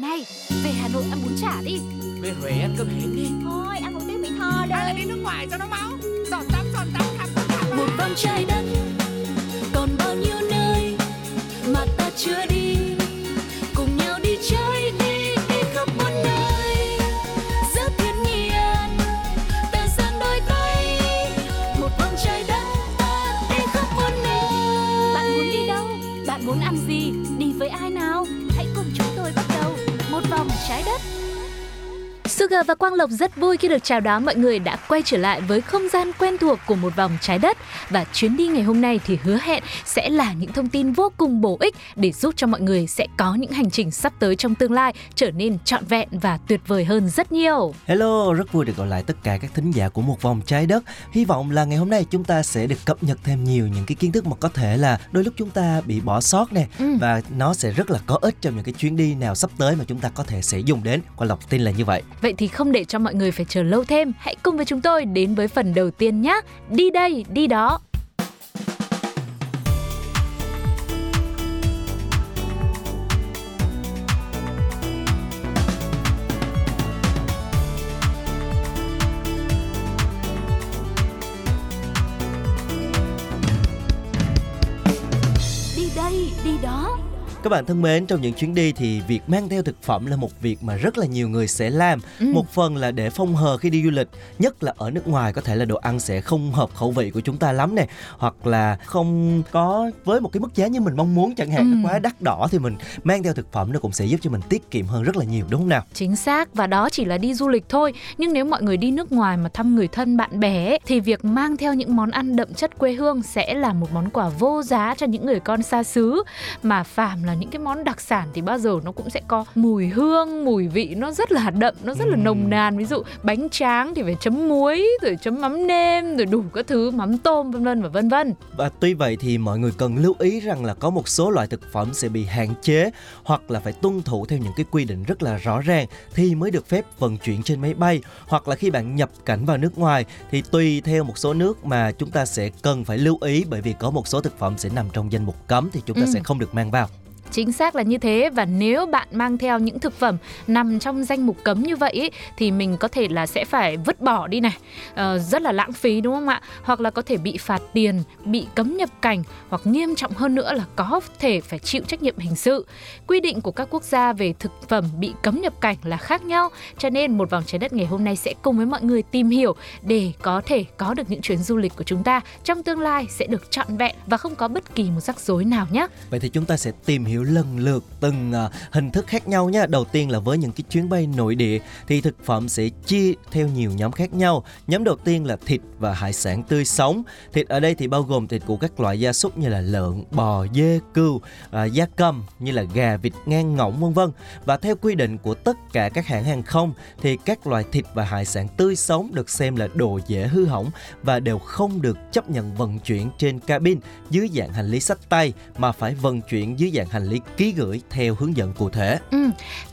Này, về Hà Nội ăn bún chả đi. Về Huế ăn cơm hến đi. Thôi, ăn một tiếng Mỹ Tho đây. Hay là đi nước ngoài cho nó máu. Giọt tắm, khám. Một vòng trái đất, còn bao nhiêu nơi mà ta chưa đi. Cùng nhau đi chơi đi, đi khắp muôn nơi. Giữa thiên nhiên, ta dang đôi tay. Một vòng trái đất, ta đi khắp muôn nơi. Bạn muốn đi đâu? Bạn muốn ăn gì? Đi với ai nào? Hãy cùng chúng tôi bắt đầu một vòng trái đất. Sugar và Quang Lộc rất vui khi được chào đón mọi người đã quay trở lại với không gian quen thuộc của Một Vòng Trái Đất. Và chuyến đi ngày hôm nay thì hứa hẹn sẽ là những thông tin vô cùng bổ ích để giúp cho mọi người sẽ có những hành trình sắp tới trong tương lai trở nên trọn vẹn và tuyệt vời hơn rất nhiều. Hello, rất vui được gọi lại tất cả các thính giả của Một Vòng Trái Đất. Hy vọng là ngày hôm nay chúng ta sẽ được cập nhật thêm nhiều những cái kiến thức mà có thể là đôi lúc chúng ta bị bỏ sót nè. Và nó sẽ rất là có ích trong những cái chuyến đi nào sắp tới mà chúng ta có thể sẽ dùng đến. Quang Lộc tin là như vậy. Vậy thì không để cho mọi người phải chờ lâu thêm, hãy cùng với chúng tôi đến với phần đầu tiên nhé. Đi đây, đi đó. Đi đây, đi đó. Các bạn thân mến, trong những chuyến đi thì việc mang theo thực phẩm là một việc mà rất là nhiều người sẽ làm. Một phần là để phong hờ khi đi du lịch, nhất là ở nước ngoài có thể là đồ ăn sẽ không hợp khẩu vị của chúng ta lắm nè, hoặc là không có với một cái mức giá như mình mong muốn chẳng hạn, nó quá đắt đỏ, thì mình mang theo thực phẩm nó cũng sẽ giúp cho mình tiết kiệm hơn rất là nhiều, đúng không nào? Chính xác, và đó chỉ là đi du lịch thôi. Nhưng nếu mọi người đi nước ngoài mà thăm người thân bạn bè ấy, thì việc mang theo những món ăn đậm chất quê hương sẽ là một món quà vô giá cho những người con xa xứ. Mà phàm là những cái món đặc sản thì bao giờ nó cũng sẽ có mùi hương, mùi vị nó rất là đậm, nó rất là nồng nàn. Ví dụ bánh tráng thì phải chấm muối, rồi chấm mắm nêm, rồi đủ các thứ, mắm tôm vân vân và vân vân. Và tuy vậy thì mọi người cần lưu ý rằng là có một số loại thực phẩm sẽ bị hạn chế hoặc là phải tuân thủ theo những cái quy định rất là rõ ràng thì mới được phép vận chuyển trên máy bay, hoặc là khi bạn nhập cảnh vào nước ngoài thì tùy theo một số nước mà chúng ta sẽ cần phải lưu ý, bởi vì có một số thực phẩm sẽ nằm trong danh mục cấm thì chúng ta sẽ không được mang vào. Chính xác là như thế, và nếu bạn mang theo những thực phẩm nằm trong danh mục cấm như vậy ý, thì mình có thể là sẽ phải vứt bỏ đi này, rất là lãng phí, đúng không ạ? Hoặc là có thể bị phạt tiền, bị cấm nhập cảnh, hoặc nghiêm trọng hơn nữa là có thể phải chịu trách nhiệm hình sự. Quy định của các quốc gia về thực phẩm bị cấm nhập cảnh là khác nhau, cho nên Một Vòng Trái Đất ngày hôm nay sẽ cùng với mọi người tìm hiểu để có thể có được những chuyến du lịch của chúng ta trong tương lai sẽ được trọn vẹn và không có bất kỳ một rắc rối nào nhé. Vậy thì chúng ta sẽ tìm hiểu lần lượt từng hình thức khác nhau nhé. Đầu tiên là với những cái chuyến bay nội địa thì thực phẩm sẽ chia theo nhiều nhóm khác nhau. Nhóm đầu tiên là thịt và hải sản tươi sống. Thịt ở đây thì bao gồm thịt của các loại gia súc như là lợn, bò, dê, cừu, gia cầm như là gà, vịt, ngan ngỗng vân vân. Và theo quy định của tất cả các hãng hàng không thì các loại thịt và hải sản tươi sống được xem là đồ dễ hư hỏng và đều không được chấp nhận vận chuyển trên cabin dưới dạng hành lý xách tay, mà phải vận chuyển dưới dạng hành lý ký gửi theo hướng dẫn cụ thể.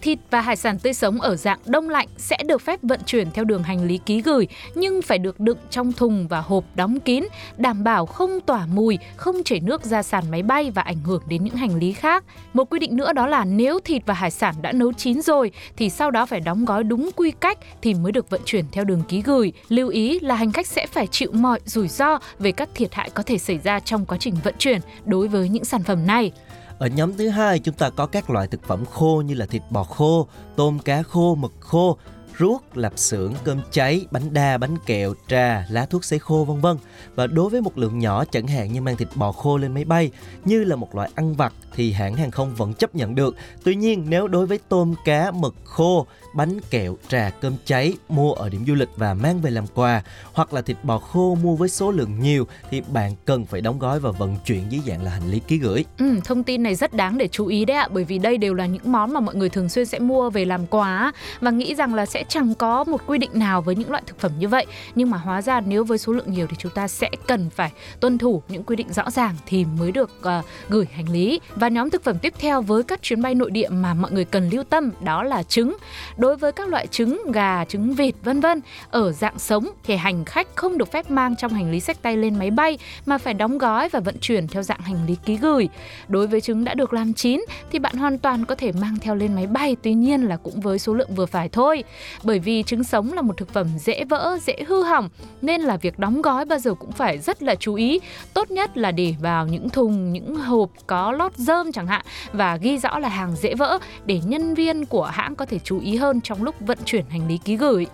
Thịt và hải sản tươi sống ở dạng đông lạnh sẽ được phép vận chuyển theo đường hành lý ký gửi, nhưng phải được đựng trong thùng và hộp đóng kín, đảm bảo không tỏa mùi, không chảy nước ra sàn máy bay và ảnh hưởng đến những hành lý khác. Một quy định nữa đó là nếu thịt và hải sản đã nấu chín rồi thì sau đó phải đóng gói đúng quy cách thì mới được vận chuyển theo đường ký gửi. Lưu ý là hành khách sẽ phải chịu mọi rủi ro về các thiệt hại có thể xảy ra trong quá trình vận chuyển đối với những sản phẩm này. Ở nhóm thứ hai chúng ta có các loại thực phẩm khô như là thịt bò khô, tôm cá khô, mực khô, ruốc, lạp xưởng, cơm cháy, bánh đa, bánh kẹo, trà, lá thuốc sấy khô vân vân. Và đối với một lượng nhỏ chẳng hạn như mang thịt bò khô lên máy bay như là một loại ăn vặt thì hãng hàng không vẫn chấp nhận được. Tuy nhiên nếu đối với tôm cá, mực khô, bánh kẹo, trà, cơm cháy mua ở điểm du lịch và mang về làm quà, hoặc là thịt bò khô mua với số lượng nhiều thì bạn cần phải đóng gói và vận chuyển dưới dạng là hành lý ký gửi. Thông tin này rất đáng để chú ý đấy ạ, bởi vì đây đều là những món mà mọi người thường xuyên sẽ mua về làm quà và nghĩ rằng là sẽ chẳng có một quy định nào với những loại thực phẩm như vậy. Nhưng mà hóa ra nếu với số lượng nhiều thì chúng ta sẽ cần phải tuân thủ những quy định rõ ràng thì mới được gửi hành lý. Và nhóm thực phẩm tiếp theo với các chuyến bay nội địa mà mọi người cần lưu tâm đó là trứng. Đối với các loại trứng gà, trứng vịt v.v. ở dạng sống thì hành khách không được phép mang trong hành lý xách tay lên máy bay mà phải đóng gói và vận chuyển theo dạng hành lý ký gửi. Đối với trứng đã được làm chín thì bạn hoàn toàn có thể mang theo lên máy bay, tuy nhiên là cũng với số lượng vừa phải thôi. Bởi vì trứng sống là một thực phẩm dễ vỡ, dễ hư hỏng nên là việc đóng gói bao giờ cũng phải rất là chú ý. Tốt nhất là để vào những thùng, những hộp có lót rơm chẳng hạn và ghi rõ là hàng dễ vỡ để nhân viên của hãng có thể chú ý hơn trong lúc vận chuyển hành lý ký gửi.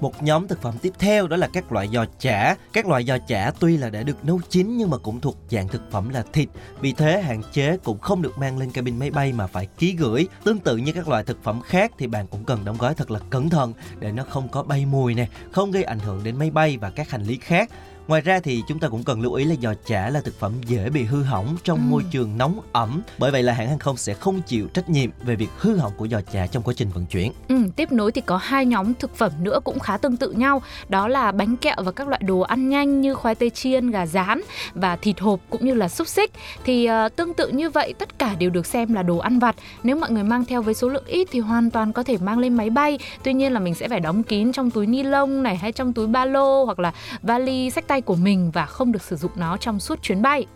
Một nhóm thực phẩm tiếp theo đó là các loại giò chả. Các loại giò chả tuy là đã được nấu chín nhưng mà cũng thuộc dạng thực phẩm là thịt. Vì thế hạn chế cũng không được mang lên cabin máy bay mà phải ký gửi. Tương tự như các loại thực phẩm khác thì bạn cũng cần đóng gói thật là cẩn thận để nó không có bay mùi nè, không gây ảnh hưởng đến máy bay và các hành lý khác. Ngoài ra thì chúng ta cũng cần lưu ý là giò chả là thực phẩm dễ bị hư hỏng trong môi trường nóng ẩm. Bởi vậy là hãng hàng không sẽ không chịu trách nhiệm về việc hư hỏng của giò chả trong quá trình vận chuyển. Tiếp nối thì có hai nhóm thực phẩm nữa cũng khá tương tự nhau. Đó là bánh kẹo và các loại đồ ăn nhanh như khoai tây chiên, gà rán và thịt hộp cũng như là xúc xích. Thì tương tự như vậy tất cả đều được xem là đồ ăn vặt. Nếu mọi người mang theo với số lượng ít thì hoàn toàn có thể mang lên máy bay. Tuy nhiên là mình sẽ phải đóng kín trong túi ni lông này hay trong túi ba lô hoặc là vali xách tay của mình và không được sử dụng nó trong suốt chuyến bay.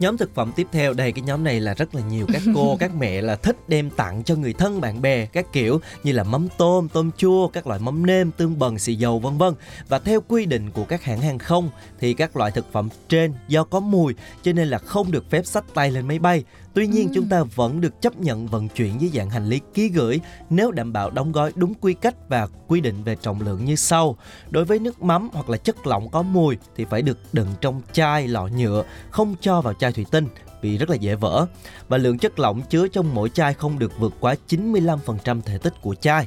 Nhóm thực phẩm tiếp theo, đây cái nhóm này là rất là nhiều các cô, các mẹ là thích đem tặng cho người thân bạn bè các kiểu như là mắm tôm, tôm chua, các loại mắm nêm, tương bần, xì dầu vân vân. Và theo quy định của các hãng hàng không thì các loại thực phẩm trên do có mùi cho nên là không được phép xách tay lên máy bay. Tuy nhiên chúng ta vẫn được chấp nhận vận chuyển dưới dạng hành lý ký gửi nếu đảm bảo đóng gói đúng quy cách và quy định về trọng lượng như sau. Đối với nước mắm hoặc là chất lỏng có mùi thì phải được đựng trong chai, lọ nhựa, không cho vào chai thủy tinh vì rất là dễ vỡ. Và lượng chất lỏng chứa trong mỗi chai không được vượt quá 95% thể tích của chai.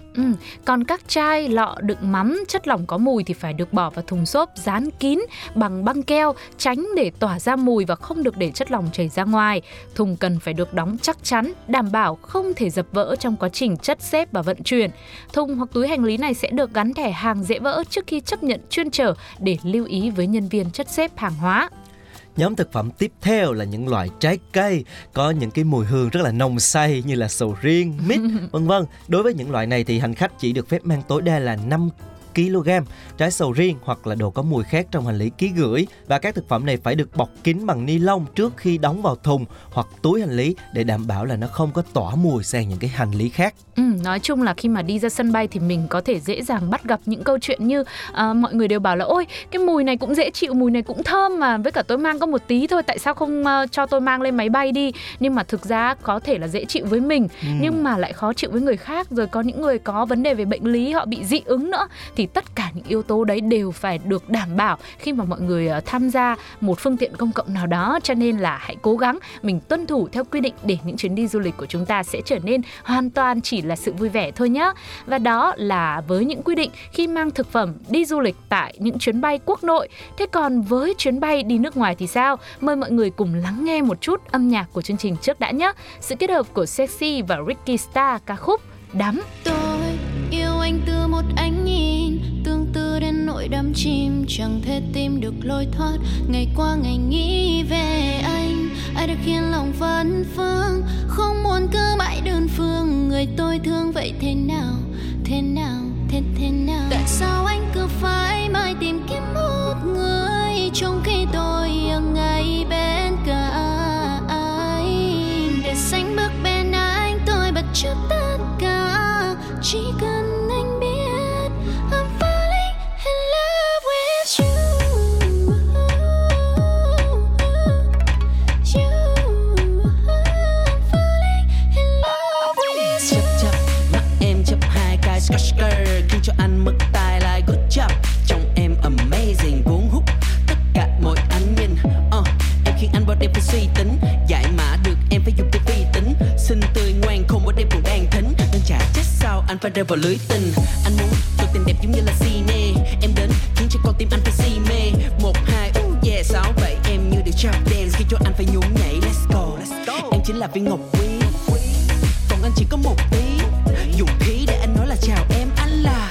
Còn các chai, lọ đựng mắm, chất lỏng có mùi thì phải được bỏ vào thùng xốp dán kín bằng băng keo, tránh để tỏa ra mùi và không được để chất lỏng chảy ra ngoài. Thùng cần phải được đóng chắc chắn, đảm bảo không thể dập vỡ trong quá trình chất xếp và vận chuyển. Thùng hoặc túi hành lý này sẽ được gắn thẻ hàng dễ vỡ trước khi chấp nhận chuyên chở để lưu ý với nhân viên chất xếp hàng hóa. Nhóm thực phẩm tiếp theo là những loại trái cây có những cái mùi hương rất là nồng say như là sầu riêng, mít, vân vân. Đối với những loại này thì hành khách chỉ được phép mang tối đa là 5 kg trái sầu riêng hoặc là đồ có mùi khác trong hành lý ký gửi, và các thực phẩm này phải được bọc kín bằng ni lông trước khi đóng vào thùng hoặc túi hành lý để đảm bảo là nó không có tỏa mùi sang những cái hành lý khác. Nói chung là khi mà đi ra sân bay thì mình có thể dễ dàng bắt gặp những câu chuyện như mọi người đều bảo là ôi cái mùi này cũng dễ chịu, mùi này cũng thơm mà, với cả tôi mang có một tí thôi, tại sao không cho tôi mang lên máy bay đi. Nhưng mà thực ra có thể là dễ chịu với mình nhưng mà lại khó chịu với người khác. Rồi có những người có vấn đề về bệnh lý, họ bị dị ứng nữa. Thì tất cả những yếu tố đấy đều phải được đảm bảo khi mà mọi người tham gia một phương tiện công cộng nào đó. Cho nên là hãy cố gắng mình tuân thủ theo quy định để những chuyến đi du lịch của chúng ta sẽ trở nên hoàn toàn chỉ là sự vui vẻ thôi nhé. Và đó là với những quy định khi mang thực phẩm đi du lịch tại những chuyến bay quốc nội. Thế còn với chuyến bay đi nước ngoài thì sao? Mời mọi người cùng lắng nghe một chút âm nhạc của chương trình trước đã nhé. Sự kết hợp của Sexy và Ricky Star, ca khúc Đắm. Tôi yêu anh từ một ánh nhìn, tương tư đến nỗi đắm chìm, chẳng thể tìm được lối thoát. Ngày qua ngày nghĩ về anh, ai đã khiến lòng vấn vương, không muốn cứ mãi đơn phương. Người tôi thương vậy thế nào, thế nào, thế nào? Tại sao anh cứ phải mãi tìm kiếm một người, trong khi tôi hàng ngày bên cạnh anh? Để sánh bước bên anh, tôi bất chấp tất cả, chỉ cần anh biết. Cho ăn mực tài lại good job, trong em amazing cuốn hút tất cả mọi ánh nhìn. Em khiến anh vào đêm phải suy tính, giải mã được em phải dùng cái vi tính, xinh tươi ngoan không vào đêm cũng đang thính, nên chả trách sao anh phải rơi vào lưới tình. Anh muốn được tình đẹp giống như là cine, em đến khiến cho con tim anh phải si mê. 1, 2, ooh yeah 6, 7 em như được trap dance khi cho anh phải nhún nhảy. Let's go, let's go. Em chính là viên ngọc quý, còn anh chỉ có một tí. Dùng khí để anh nói là chào em, anh là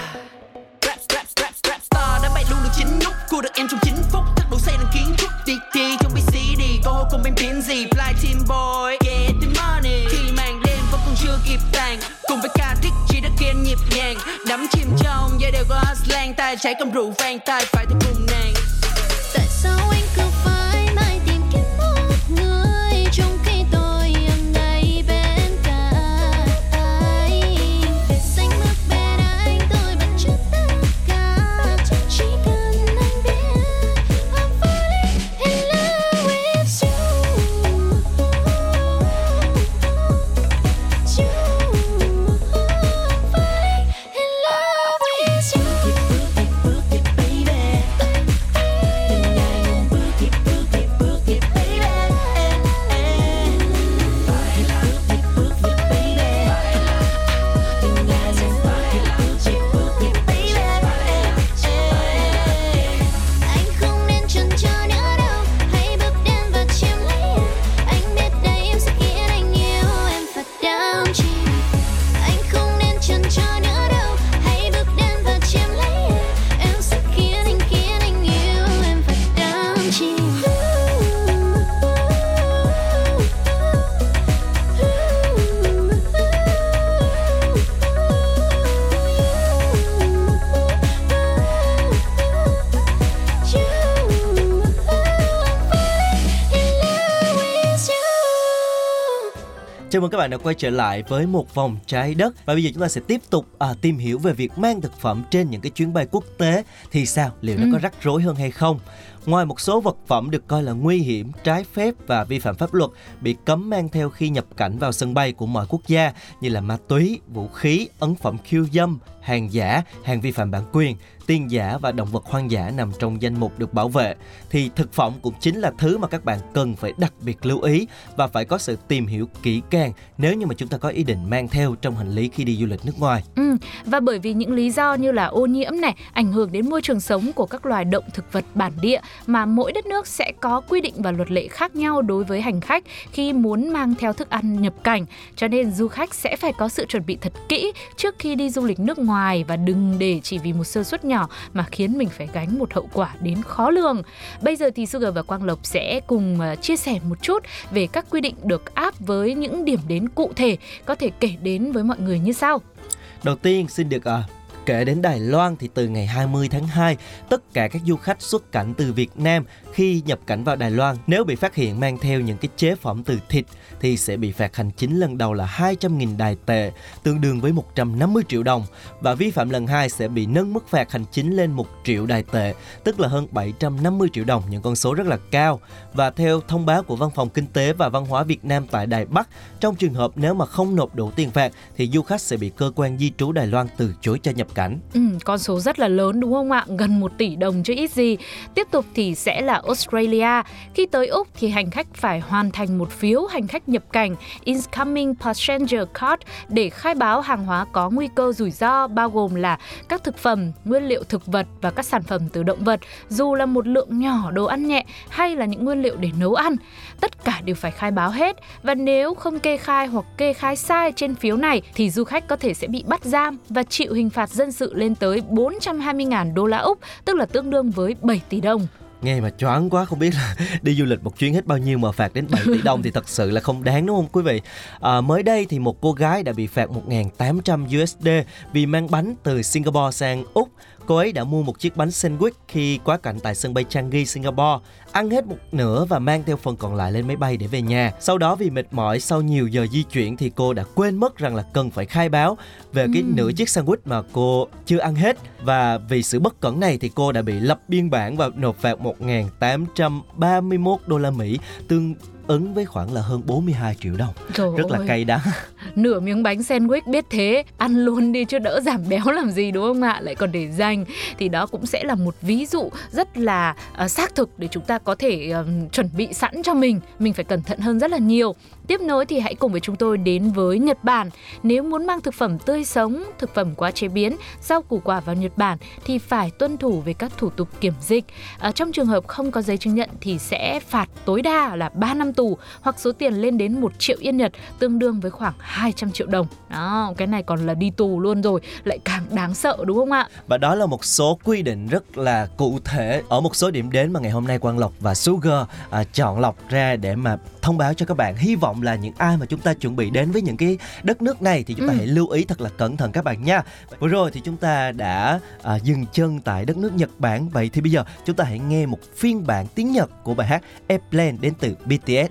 tay trái cầm rượu vang tay phải thì cùng nàng. Tại sao anh cứ phải mãi tìm kiếm một người trong khi tôi ở ngay bên cạnh anh? Để xanh bước bên anh tôi vẫn chưa tất cả, chỉ cần anh biết I'm falling in love with you. I'm falling in love with you. Anh không nên chần chờ nữa đâu, hãy bước đến và chiếm lấy em. Anh biết đây em sẽ khiến anh yêu em và đắm chìm. Anh không nên chần chờ nữa đâu, hãy bước đến và chiếm lấy em. Em sẽ khiến anh yêu em và đắm chìm. You, I'm falling in love with you. Chào mừng các bạn đã quay trở lại với Một Vòng Trái Đất. Và bây giờ chúng ta sẽ tiếp tục tìm hiểu về việc mang thực phẩm trên những cái chuyến bay quốc tế. Thì sao? Liệu nó có rắc rối hơn hay không? Ngoài một số vật phẩm được coi là nguy hiểm, trái phép và vi phạm pháp luật bị cấm mang theo khi nhập cảnh vào sân bay của mọi quốc gia như là ma túy, vũ khí, ấn phẩm khiêu dâm, hàng giả, hàng vi phạm bản quyền, tiền giả và động vật hoang dã nằm trong danh mục được bảo vệ, thì thực phẩm cũng chính là thứ mà các bạn cần phải đặc biệt lưu ý và phải có sự tìm hiểu kỹ càng nếu như mà chúng ta có ý định mang theo trong hành lý khi đi du lịch nước ngoài. Và bởi vì những lý do như là ô nhiễm này, ảnh hưởng đến môi trường sống của các loài động thực vật bản địa mà mỗi đất nước sẽ có quy định và luật lệ khác nhau đối với hành khách khi muốn mang theo thức ăn nhập cảnh. Cho nên du khách sẽ phải có sự chuẩn bị thật kỹ trước khi đi du lịch nước ngoài và đừng để chỉ vì một sơ suất nhỏ mà khiến mình phải gánh một hậu quả đến khó lường. Bây giờ thì Sugar và Quang Lộc sẽ cùng chia sẻ một chút về các quy định được áp với những điểm đến cụ thể có thể kể đến với mọi người như sau. Đầu tiên xin được kể đến Đài Loan thì từ ngày 20 tháng 2, tất cả các du khách xuất cảnh từ Việt Nam khi nhập cảnh vào Đài Loan nếu bị phát hiện mang theo những cái chế phẩm từ thịt thì sẽ bị phạt hành chính lần đầu là 200.000 Đài tệ, tương đương với 150 triệu đồng. Và vi phạm lần 2 sẽ bị nâng mức phạt hành chính lên 1 triệu Đài tệ, tức là hơn 750 triệu đồng, những con số rất là cao. Và theo thông báo của Văn phòng Kinh tế và Văn hóa Việt Nam tại Đài Bắc, trong trường hợp nếu mà không nộp đủ tiền phạt thì du khách sẽ bị cơ quan di trú Đài Loan từ chối cho nhập cảnh. Con số rất là lớn đúng không ạ? Gần 1 tỷ đồng chứ ít gì. Tiếp tục thì sẽ là Australia. Khi tới Úc thì hành khách phải hoàn thành một phiếu hành khách nhập cảnh Incoming Passenger Card để khai báo hàng hóa có nguy cơ rủi ro, bao gồm là các thực phẩm, nguyên liệu thực vật và các sản phẩm từ động vật, dù là một lượng nhỏ đồ ăn nhẹ hay là những nguyên liệu để nấu ăn. Tất cả đều phải khai báo hết, và nếu không kê khai hoặc kê khai sai trên phiếu này thì du khách có thể sẽ bị bắt giam và chịu hình phạt dân sự lên tới 420.000 đô la Úc, tức là tương đương với 7 tỷ đồng. Nghe mà choáng quá, không biết là đi du lịch một chuyến hết bao nhiêu mà phạt đến 7 tỷ đồng thì thật sự là không đáng, đúng không quý vị? Mới đây thì một cô gái đã bị phạt 1.800 USD vì mang bánh từ Singapore sang Úc. Cô ấy đã mua một chiếc bánh sandwich khi quá cảnh tại sân bay Changi, Singapore, ăn hết một nửa và mang theo phần còn lại lên máy bay để về nhà. Sau đó vì mệt mỏi sau nhiều giờ di chuyển thì cô đã quên mất rằng là cần phải khai báo về cái nửa chiếc sandwich mà cô chưa ăn hết. Và vì sự bất cẩn này thì cô đã bị lập biên bản và nộp phạt 1.831 đô la Mỹ, tương ứng với khoảng là hơn 42 triệu đồng. Trời rất ơi, là cay đắng. Nửa miếng bánh sandwich biết thế, ăn luôn đi chứ đỡ giảm béo làm gì, đúng không ạ? Lại còn để dành. Thì đó cũng sẽ là một ví dụ rất là xác thực để chúng ta có thể chuẩn bị sẵn cho mình. Mình phải cẩn thận hơn rất là nhiều. Tiếp nối thì hãy cùng với chúng tôi đến với Nhật Bản. Nếu muốn mang thực phẩm tươi sống, thực phẩm quá chế biến, rau củ quả vào Nhật Bản thì phải tuân thủ về các thủ tục kiểm dịch. Trong trường hợp không có giấy chứng nhận thì sẽ phạt tối đa là 3 năm tù hoặc số tiền lên đến 1 triệu yên Nhật, tương đương với khoảng 200 triệu đồng. Đó, cái này còn là đi tù luôn rồi, lại càng đáng sợ đúng không ạ? Và đó là một số quy định rất là cụ thể ở một số điểm đến mà ngày hôm nay Quang Lộc và Sugar chọn lọc ra để mà thông báo cho các bạn. Hy vọng vọng là những ai mà chúng ta chuẩn bị đến với những cái đất nước này thì chúng ta hãy lưu ý thật là cẩn thận các bạn nha. Vừa rồi thì chúng ta đã dừng chân tại đất nước Nhật Bản. Vậy thì bây giờ chúng ta hãy nghe một phiên bản tiếng Nhật của bài hát Airplane đến từ BTS.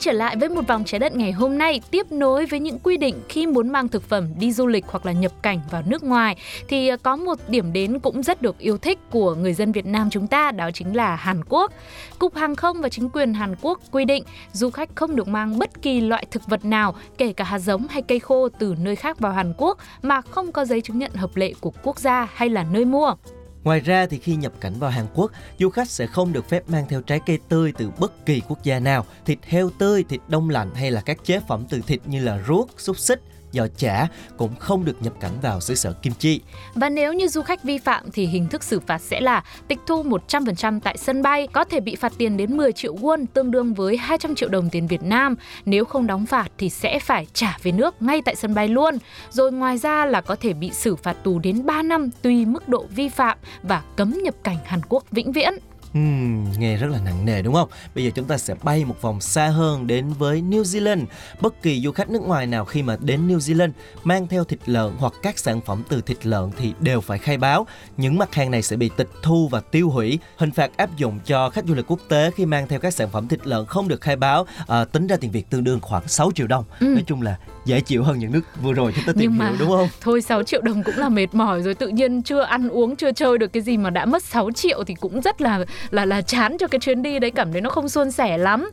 Trở lại với Một Vòng Trái Đất ngày hôm nay, tiếp nối với những quy định khi muốn mang thực phẩm đi du lịch hoặc là nhập cảnh vào nước ngoài, thì có một điểm đến cũng rất được yêu thích của người dân Việt Nam chúng ta, đó chính là Hàn Quốc. Cục Hàng không và chính quyền Hàn Quốc quy định du khách không được mang bất kỳ loại thực vật nào, kể cả hạt giống hay cây khô từ nơi khác vào Hàn Quốc mà không có giấy chứng nhận hợp lệ của quốc gia hay là nơi mua. Ngoài ra thì khi nhập cảnh vào Hàn Quốc, du khách sẽ không được phép mang theo trái cây tươi từ bất kỳ quốc gia nào, thịt heo tươi, thịt đông lạnh hay là các chế phẩm từ thịt như là ruốc, xúc xích, giò chả cũng không được nhập cảnh vào xứ sở kim chi. Và nếu như du khách vi phạm thì hình thức xử phạt sẽ là tịch thu 100% tại sân bay, có thể bị phạt tiền đến 10 triệu won tương đương với 200 triệu đồng tiền Việt Nam. Nếu không đóng phạt thì sẽ phải trả về nước ngay tại sân bay luôn. Rồi ngoài ra là có thể bị xử phạt tù đến 3 năm tùy mức độ vi phạm và cấm nhập cảnh Hàn Quốc vĩnh viễn. Nghe rất là nặng nề đúng không? Bây giờ chúng ta sẽ bay một vòng xa hơn đến với New Zealand. Bất kỳ du khách nước ngoài nào khi mà đến New Zealand mang theo thịt lợn hoặc các sản phẩm từ thịt lợn thì đều phải khai báo. Những mặt hàng này sẽ bị tịch thu và tiêu hủy. Hình phạt áp dụng cho khách du lịch quốc tế khi mang theo các sản phẩm thịt lợn không được khai báo, tính ra tiền Việt tương đương khoảng 6 triệu đồng. Nói chung là dễ chịu hơn những nước vừa rồi chúng ta tìm hiểu đúng không? Thôi 6 triệu đồng cũng là mệt mỏi rồi, tự nhiên chưa ăn uống, chưa chơi được cái gì mà đã mất 6 triệu thì cũng rất là chán cho cái chuyến đi đấy, cảm thấy nó không suôn sẻ lắm.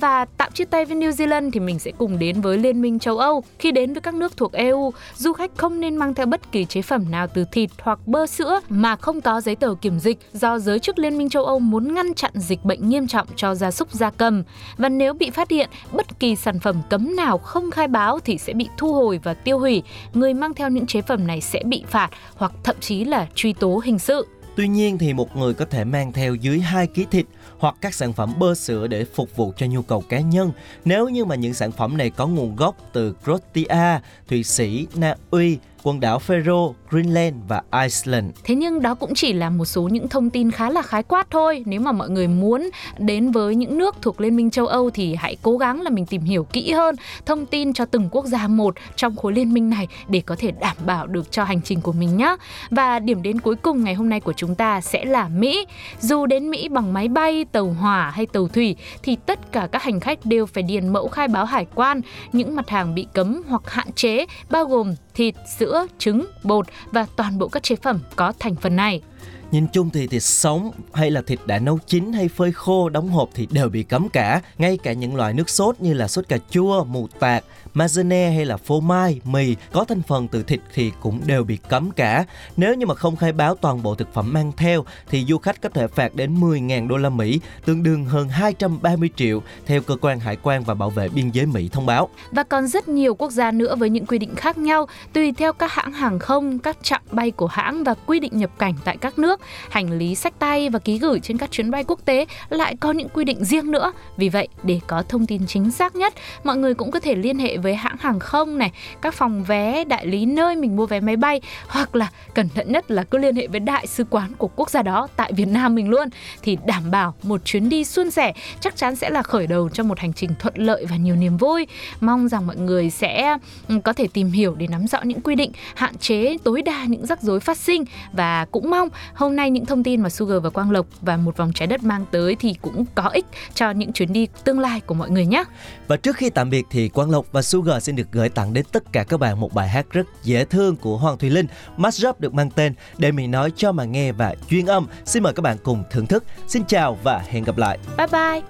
Và tạm chia tay với New Zealand thì mình sẽ cùng đến với Liên minh châu Âu. Khi đến với các nước thuộc EU, du khách không nên mang theo bất kỳ chế phẩm nào từ thịt hoặc bơ sữa mà không có giấy tờ kiểm dịch, do giới chức Liên minh châu Âu muốn ngăn chặn dịch bệnh nghiêm trọng cho gia súc gia cầm. Và nếu bị phát hiện bất kỳ sản phẩm cấm nào không khai báo thì sẽ bị thu hồi và tiêu hủy. Người mang theo những chế phẩm này sẽ bị phạt hoặc thậm chí là truy tố hình sự. Tuy nhiên thì một người có thể mang theo dưới 2 kg thịt hoặc các sản phẩm bơ sữa để phục vụ cho nhu cầu cá nhân. Nếu như mà những sản phẩm này có nguồn gốc từ Croatia, Thụy Sĩ, Na Uy, quần đảo Faroe, Greenland và Iceland. Thế nhưng đó cũng chỉ là một số những thông tin khá là khái quát thôi. Nếu mà mọi người muốn đến với những nước thuộc Liên minh châu Âu thì hãy cố gắng là mình tìm hiểu kỹ hơn thông tin cho từng quốc gia một trong khối liên minh này để có thể đảm bảo được cho hành trình của mình nhé. Và điểm đến cuối cùng ngày hôm nay của chúng ta sẽ là Mỹ. Dù đến Mỹ bằng máy bay, tàu hỏa hay tàu thủy thì tất cả các hành khách đều phải điền mẫu khai báo hải quan những mặt hàng bị cấm hoặc hạn chế, bao gồm thịt, sữa, trứng, bột và toàn bộ các chế phẩm có thành phần này. Nhìn chung thì thịt sống hay là thịt đã nấu chín hay phơi khô, đóng hộp thì đều bị cấm cả. Ngay cả những loại nước sốt như là sốt cà chua, mù tạt, mayonnaise hay là phô mai, mì có thành phần từ thịt thì cũng đều bị cấm cả. Nếu như mà không khai báo toàn bộ thực phẩm mang theo thì du khách có thể phạt đến 10.000 đô la Mỹ, tương đương hơn 230 triệu theo cơ quan hải quan và bảo vệ biên giới Mỹ thông báo. Và còn rất nhiều quốc gia nữa với những quy định khác nhau tùy theo các hãng hàng không, các chặng bay của hãng và quy định nhập cảnh tại các nước. Hành lý xách tay và ký gửi trên các chuyến bay quốc tế lại có những quy định riêng nữa. Vì vậy, để có thông tin chính xác nhất, mọi người cũng có thể liên hệ với hãng hàng không này, các phòng vé, đại lý nơi mình mua vé máy bay, hoặc là cẩn thận nhất là cứ liên hệ với đại sứ quán của quốc gia đó tại Việt Nam mình luôn, thì đảm bảo một chuyến đi suôn sẻ chắc chắn sẽ là khởi đầu cho một hành trình thuận lợi và nhiều niềm vui. Mong rằng mọi người sẽ có thể tìm hiểu để nắm rõ những quy định, hạn chế tối đa những rắc rối phát sinh, và cũng mong hôm nay những thông tin mà Sugar và Quang Lộc và Một Vòng Trái Đất mang tới thì cũng có ích cho những chuyến đi tương lai của mọi người nhé. Và trước khi tạm biệt thì Quang Lộc và Sugar xin được gửi tặng đến tất cả các bạn một bài hát rất dễ thương của Hoàng Thùy Linh, mashup được mang tên Để Mình Nói Cho Mà Nghe và Chuyên Âm. Xin mời các bạn cùng thưởng thức. Xin chào và hẹn gặp lại. Bye bye.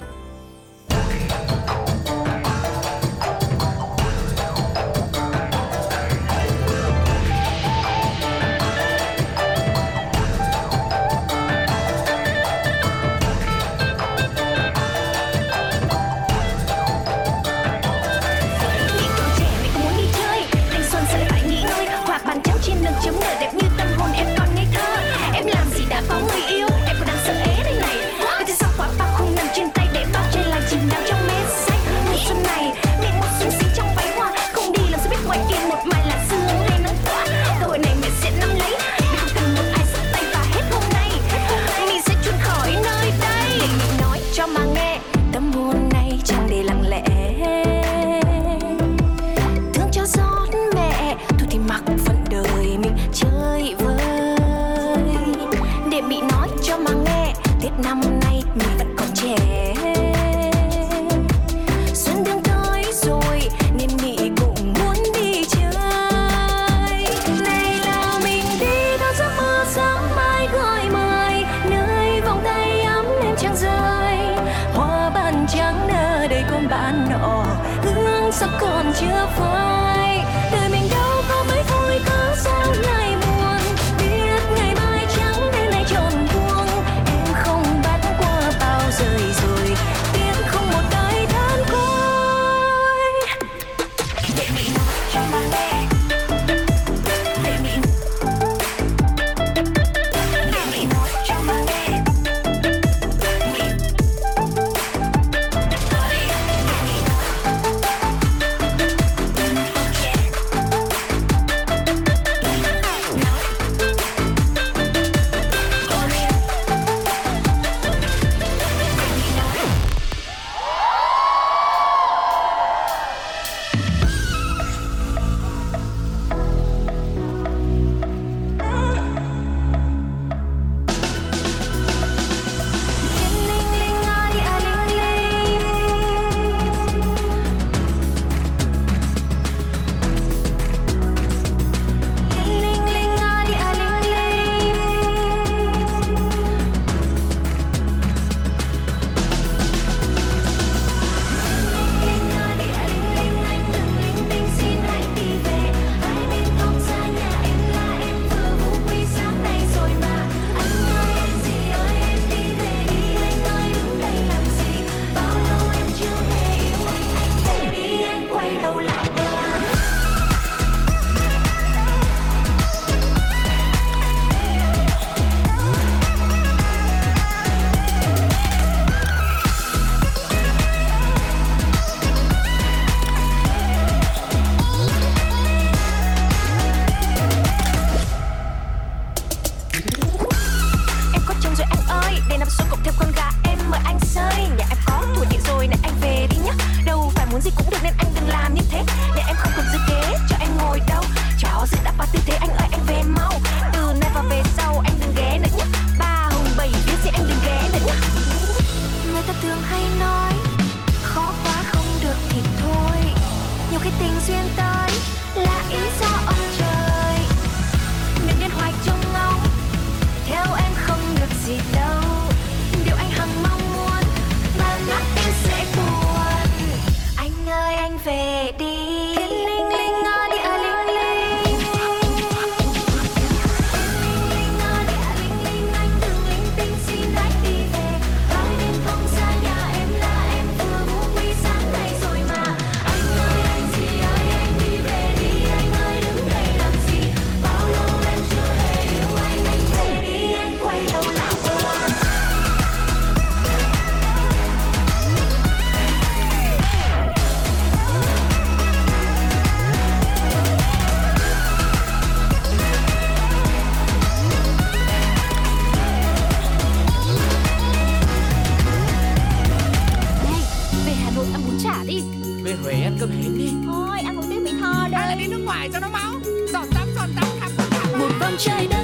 vòng trái đất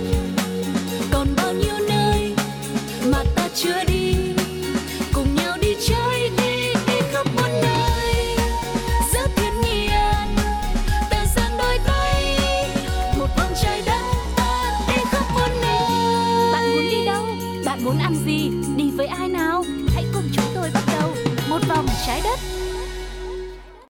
còn bao nhiêu nơi mà ta chưa đi, cùng nhau đi chơi đi, đi khắp mọi nơi. Rất thiên nhiên ta dang đôi tay, một vòng trái đất ta đi khắp mọi nơi. Bạn muốn đi đâu, bạn muốn ăn gì, đi với ai nào, hãy cùng chúng tôi bắt đầu một vòng trái đất.